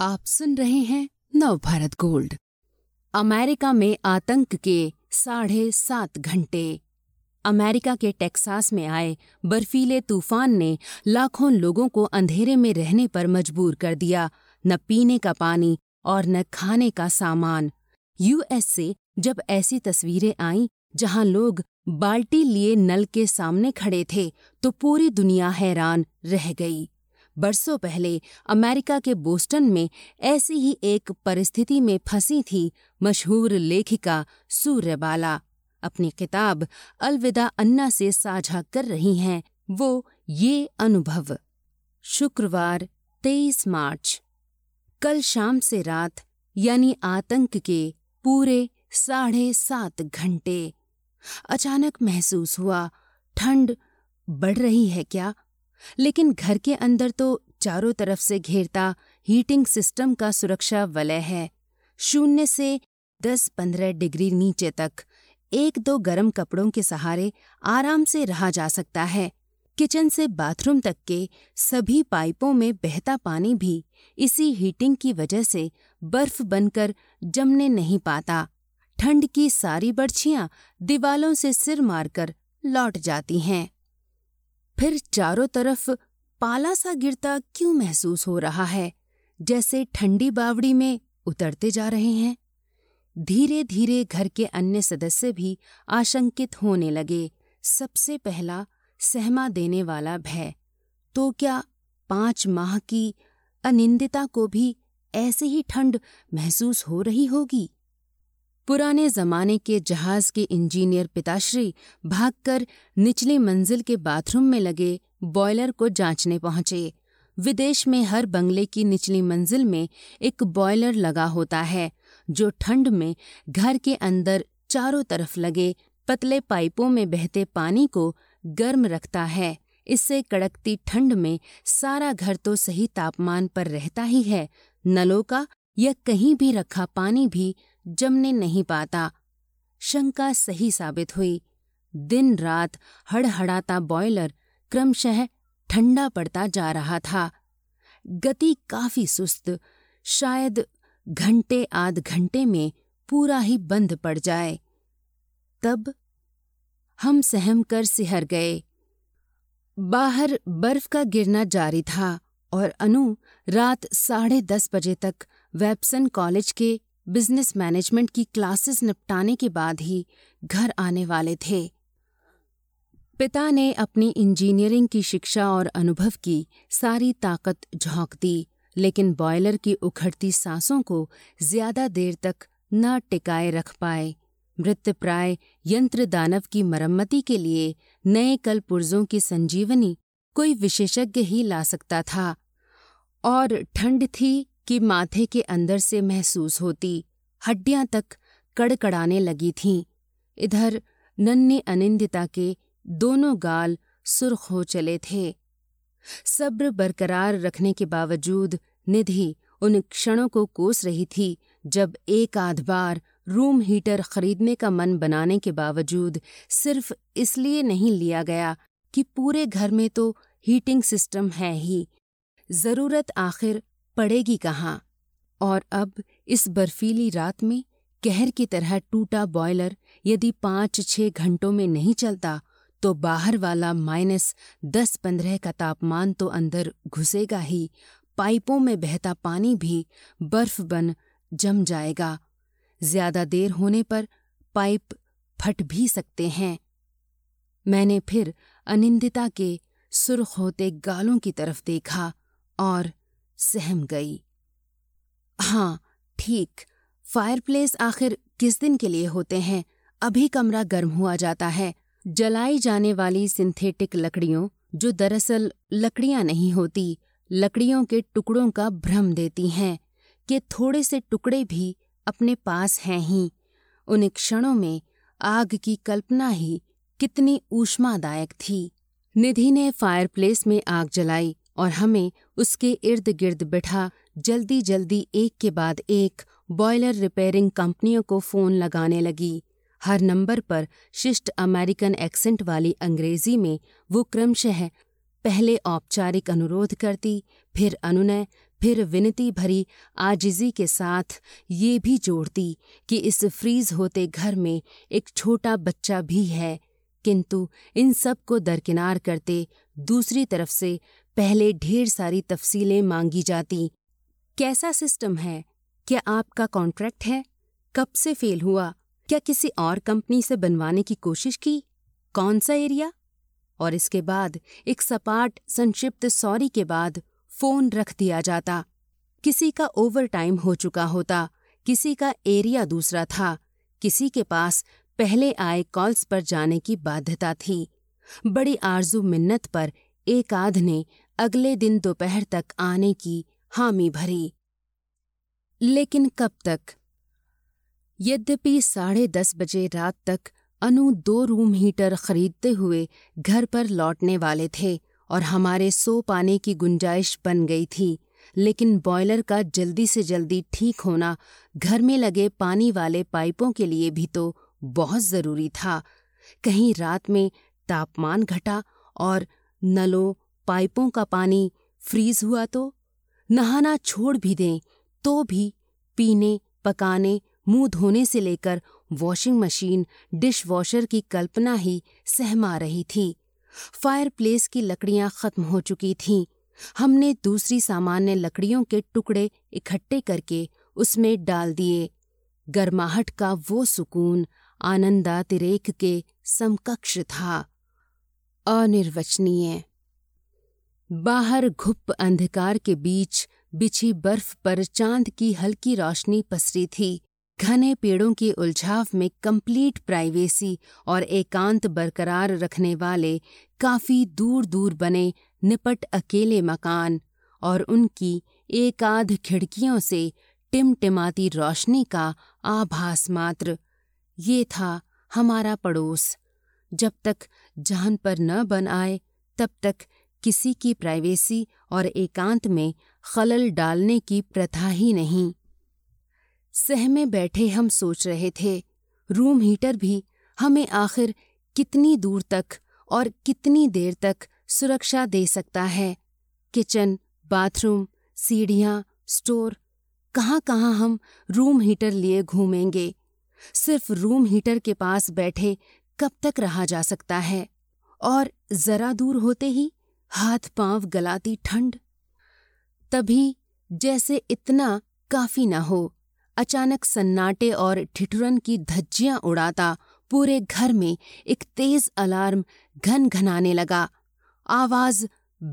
आप सुन रहे हैं नवभारत गोल्ड। अमेरिका में आतंक के 7.5 घंटे। अमेरिका के टेक्सास में आए बर्फीले तूफान ने लाखों लोगों को अंधेरे में रहने पर मजबूर कर दिया। न पीने का पानी और न खाने का सामान। यूएस से जब ऐसी तस्वीरें आईं जहां लोग बाल्टी लिए नल के सामने खड़े थे तो पूरी दुनिया हैरान रह गई। बरसों पहले अमेरिका के बोस्टन में ऐसी ही एक परिस्थिति में फंसी थी मशहूर लेखिका सूर्य बाला। अपनी किताब अलविदा अन्ना से साझा कर रही हैं वो ये अनुभव। शुक्रवार 23 मार्च। कल शाम से रात यानी आतंक के पूरे 7.5 घंटे। अचानक महसूस हुआ ठंड बढ़ रही है क्या, लेकिन घर के अंदर तो चारों तरफ से घेरता हीटिंग सिस्टम का सुरक्षा वलय है। 0 से 10-15 डिग्री नीचे तक 1-2 गर्म कपड़ों के सहारे आराम से रहा जा सकता है। किचन से बाथरूम तक के सभी पाइपों में बहता पानी भी इसी हीटिंग की वजह से बर्फ बनकर जमने नहीं पाता। ठंड की सारी बर्छियां दीवालों से सिर मारकर लौट जाती हैं। फिर चारों तरफ पाला सा गिरता क्यों महसूस हो रहा है, जैसे ठंडी बावड़ी में उतरते जा रहे हैं। धीरे धीरे घर के अन्य सदस्य भी आशंकित होने लगे। सबसे पहला सहमा देने वाला भय, तो क्या 5 माह की अनिंदिता को भी ऐसे ही ठंड महसूस हो रही होगी। पुराने जमाने के जहाज के इंजीनियर पिताश्री भागकर निचली मंजिल के बाथरूम में लगे बॉयलर को जांचने पहुंचे। विदेश में हर बंगले की निचली मंजिल में एक बॉयलर लगा होता है, जो ठंड में घर के अंदर चारों तरफ लगे पतले पाइपों में बहते पानी को गर्म रखता है। इससे कड़कती ठंड में सारा घर तो सही तापमान पर रहता ही है, नलों का या कहीं भी रखा पानी भी जमने नहीं पाता। शंका सही साबित हुई। दिन रात हड़हड़ाता बॉयलर क्रमशः ठंडा पड़ता जा रहा था। गति काफी सुस्त, शायद घंटे आध घंटे में पूरा ही बंद पड़ जाए। तब हम सहम कर सिहर गए। बाहर बर्फ का गिरना जारी था और अनु रात 10:30 बजे तक वेब्सन कॉलेज के बिजनेस मैनेजमेंट की क्लासेस निपटाने के बाद ही घर आने वाले थे। पिता ने अपनी इंजीनियरिंग की शिक्षा और अनुभव की सारी ताकत झोंक दी, लेकिन बॉयलर की उखड़ती सांसों को ज्यादा देर तक न टिकाए रख पाए। मृतप्राय यंत्र दानव की मरम्मती के लिए नए कल पुर्जों की संजीवनी कोई विशेषज्ञ ही ला सकता था, और ठंड थी कि माथे के अंदर से महसूस होती। हड्डियां तक कड़कड़ाने लगी थीं। इधर नन्ही अनिंदिता के दोनों गाल सुर्ख हो चले थे। सब्र बरकरार रखने के बावजूद निधि उन क्षणों को कोस रही थी जब एक आध बार रूम हीटर खरीदने का मन बनाने के बावजूद सिर्फ इसलिए नहीं लिया गया कि पूरे घर में तो हीटिंग सिस्टम है ही, जरूरत आखिर पड़ेगी कहाँ। और अब इस बर्फीली रात में कहर की तरह टूटा बॉयलर यदि 5-6 घंटों में नहीं चलता तो बाहर वाला -10-15 का तापमान तो अंदर घुसेगा ही, पाइपों में बहता पानी भी बर्फ बन जम जाएगा। ज्यादा देर होने पर पाइप फट भी सकते हैं। मैंने फिर अनिंदिता के सुर्ख होते गालों की तरफ देखा और सहम गई। हाँ ठीक, फायरप्लेस आखिर किस दिन के लिए होते हैं। अभी कमरा गर्म हुआ जाता है। जलाई जाने वाली सिंथेटिक लकड़ियों, जो दरअसल लकड़ियां नहीं होती, लकड़ियों के टुकड़ों का भ्रम देती हैं कि थोड़े से टुकड़े भी अपने पास हैं ही। उन क्षणों में आग की कल्पना ही कितनी ऊष्मादायक थी। निधि ने फायरप्लेस में आग जलाई और हमें उसके इर्द गिर्द बिठा जल्दी जल्दी एक के बाद एक बॉयलर रिपेयरिंग कंपनियों को फ़ोन लगाने लगी। हर नंबर पर शिष्ट अमेरिकन एक्सेंट वाली अंग्रेजी में वो क्रमशः पहले औपचारिक अनुरोध करती, फिर अनुनय, फिर विनती भरी आजिजी के साथ ये भी जोड़ दी कि इस फ्रीज होते घर में एक छोटा बच्चा भी है। किंतु इन सब को दरकिनार करते दूसरी तरफ से पहले ढेर सारी तफसीलें मांगी जाती। कैसा सिस्टम है? क्या आपका कॉन्ट्रैक्ट है? कब से फेल हुआ? क्या किसी और कंपनी से बनवाने की कोशिश की? कौन सा एरिया? और इसके बाद एक सपाट संक्षिप्त सॉरी के बाद फोन रख दिया जाता। किसी का ओवर टाइम हो चुका होता, किसी का एरिया दूसरा था, किसी के पास पहले आए कॉल्स पर जाने की बाध्यता थी। बड़ी आरजू मिन्नत पर एक आध ने अगले दिन दोपहर तक आने की हामी भरी, लेकिन कब तक? यद्यपि 10:30 बजे रात तक अनु 2 रूम हीटर खरीदते हुए घर पर लौटने वाले थे और हमारे सो पाने की गुंजाइश बन गई थी, लेकिन बॉयलर का जल्दी से जल्दी ठीक होना घर में लगे पानी वाले पाइपों के लिए भी तो बहुत ज़रूरी था। कहीं रात में तापमान घटा और नलों पाइपों का पानी फ्रीज हुआ तो? नहाना छोड़ भी दें तो भी पीने, पकाने, मुंह धोने से लेकर वॉशिंग मशीन, डिश वॉशर की कल्पना ही सहमा रही थी। फायर प्लेस की लकड़ियां खत्म हो चुकी थीं। हमने दूसरी सामान्य लकड़ियों के टुकड़े इकट्ठे करके उसमें डाल दिए। गर्माहट का वो सुकून आनंदातिरेक के समकक्ष था, अनिर्वचनीय। बाहर घुप अंधकार के बीच बिछी बर्फ पर चांद की हल्की रोशनी पसरी थी। घने पेड़ों के उलझाव में कंप्लीट प्राइवेसी और एकांत बरकरार रखने वाले काफी दूर दूर बने निपट अकेले मकान और उनकी एक आध खिड़कियों से टिमटिमाती रोशनी का आभास मात्र। ये था हमारा पड़ोस। जब तक जान पर न बन आए तब तक किसी की प्राइवेसी और एकांत में खलल डालने की प्रथा ही नहीं। सह में बैठे हम सोच रहे थे, रूम हीटर भी हमें आखिर कितनी दूर तक और कितनी देर तक सुरक्षा दे सकता है। किचन, बाथरूम, सीढ़ियाँ, स्टोर, कहाँ कहाँ हम रूम हीटर लिए घूमेंगे? सिर्फ रूम हीटर के पास बैठे कब तक रहा जा सकता है? और जरा दूर होते ही हाथ पांव गलाती ठंड। तभी जैसे इतना काफी न हो, अचानक सन्नाटे और ठिठुरन की धज्जियां उड़ाता पूरे घर में एक तेज अलार्म घन घनाने लगा। आवाज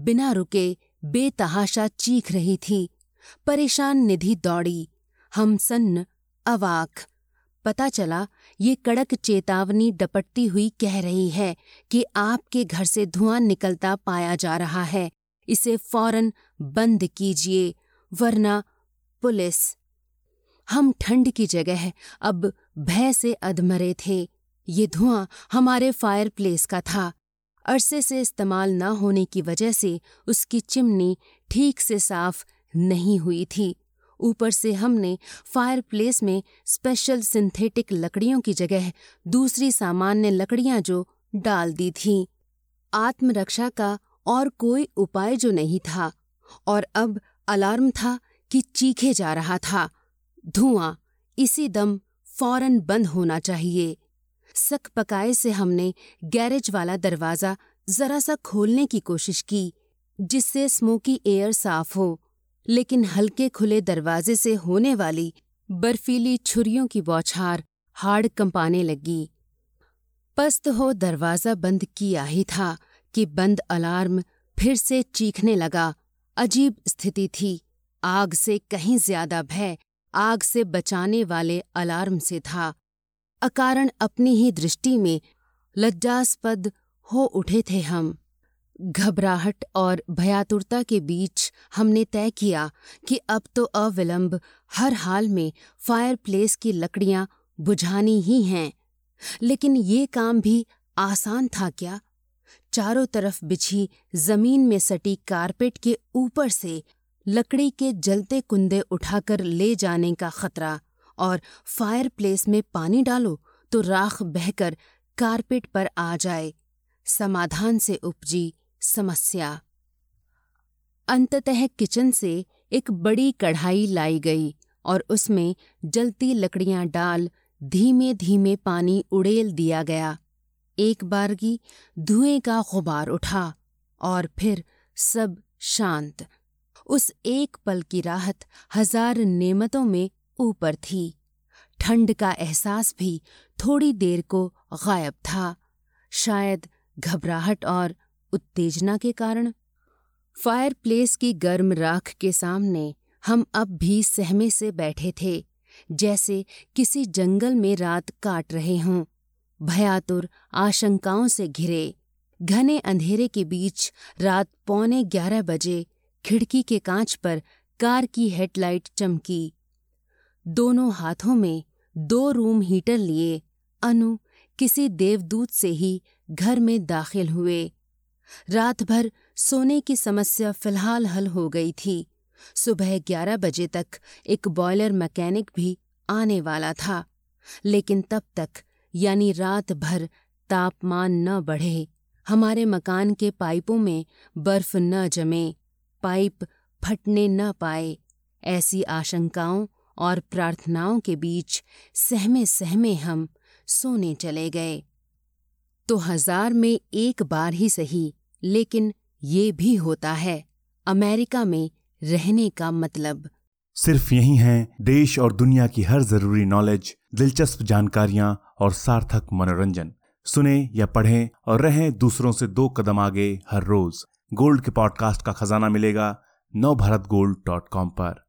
बिना रुके बेतहाशा चीख रही थी। परेशान निधि दौड़ी, हम सन्न अवाक। पता चला ये कड़क चेतावनी डपटती हुई कह रही है कि आपके घर से धुआं निकलता पाया जा रहा है, इसे फौरन बंद कीजिए वरना पुलिस। हम ठंड की जगह अब भय से अधमरे थे। ये धुआं हमारे फायर प्लेस का था। अरसे से इस्तेमाल न होने की वजह से उसकी चिमनी ठीक से साफ नहीं हुई थी। ऊपर से हमने फायर प्लेस में स्पेशल सिंथेटिक लकड़ियों की जगह दूसरी सामान्य लकड़ियां जो डाल दी थीं। आत्मरक्षा का और कोई उपाय जो नहीं था, और अब अलार्म था कि चीखे जा रहा था, धुआं इसी दम फौरन बंद होना चाहिए। सक पकाए से हमने गैरेज वाला दरवाज़ा जरा सा खोलने की कोशिश की जिससे स्मोकी एयर साफ हो, लेकिन हल्के खुले दरवाजे से होने वाली बर्फीली छुरियों की बौछार हाड़ कंपाने लगी। पस्त हो दरवाज़ा बंद किया ही था कि बंद अलार्म फिर से चीखने लगा। अजीब स्थिति थी। आग से कहीं ज्यादा भय आग से बचाने वाले अलार्म से था। अकारण अपनी ही दृष्टि में लज्जास्पद हो उठे थे हम। घबराहट और भयातुरता के बीच हमने तय किया कि अब तो अविलंब हर हाल में फायर प्लेस की लकड़ियां बुझानी ही हैं। लेकिन ये काम भी आसान था क्या? चारों तरफ बिछी जमीन में सटी कारपेट के ऊपर से लकड़ी के जलते कुंदे उठाकर ले जाने का खतरा, और फायर प्लेस में पानी डालो तो राख बहकर कारपेट पर आ जाए। समाधान से उपजी समस्या। अंततः किचन से एक बड़ी कढ़ाई लाई गई और उसमें जलती लकड़ियां डाल धीमे धीमे पानी उड़ेल दिया गया। एक बारगी धुएं का गुबार उठा और फिर सब शांत। उस एक पल की राहत हजार नेमतों में ऊपर थी। ठंड का एहसास भी थोड़ी देर को गायब था, शायद घबराहट और उत्तेजना के कारण। फायरप्लेस की गर्म राख के सामने हम अब भी सहमे से बैठे थे, जैसे किसी जंगल में रात काट रहे हों, भयातुर आशंकाओं से घिरे। घने अंधेरे के बीच रात 11:15 बजे खिड़की के कांच पर कार की हेडलाइट चमकी। दोनों हाथों में 2 रूम हीटर लिए अनु किसी देवदूत से ही घर में दाखिल हुए। रात भर सोने की समस्या फिलहाल हल हो गई थी। सुबह 11 बजे तक एक बॉयलर मैकेनिक भी आने वाला था, लेकिन तब तक यानी रात भर तापमान न बढ़े, हमारे मकान के पाइपों में बर्फ न जमे, पाइप फटने न पाए। ऐसी आशंकाओं और प्रार्थनाओं के बीच सहमे सहमे हम सोने चले गए। तो 1000 में एक बार ही सही, लेकिन ये भी होता है अमेरिका में रहने का मतलब। सिर्फ यही है देश और दुनिया की हर जरूरी नॉलेज, दिलचस्प जानकारियां और सार्थक मनोरंजन। सुने या पढ़ें और रहें दूसरों से 2 कदम आगे हर रोज। गोल्ड के पॉडकास्ट का खजाना मिलेगा नवभारत गोल्ड.com पर।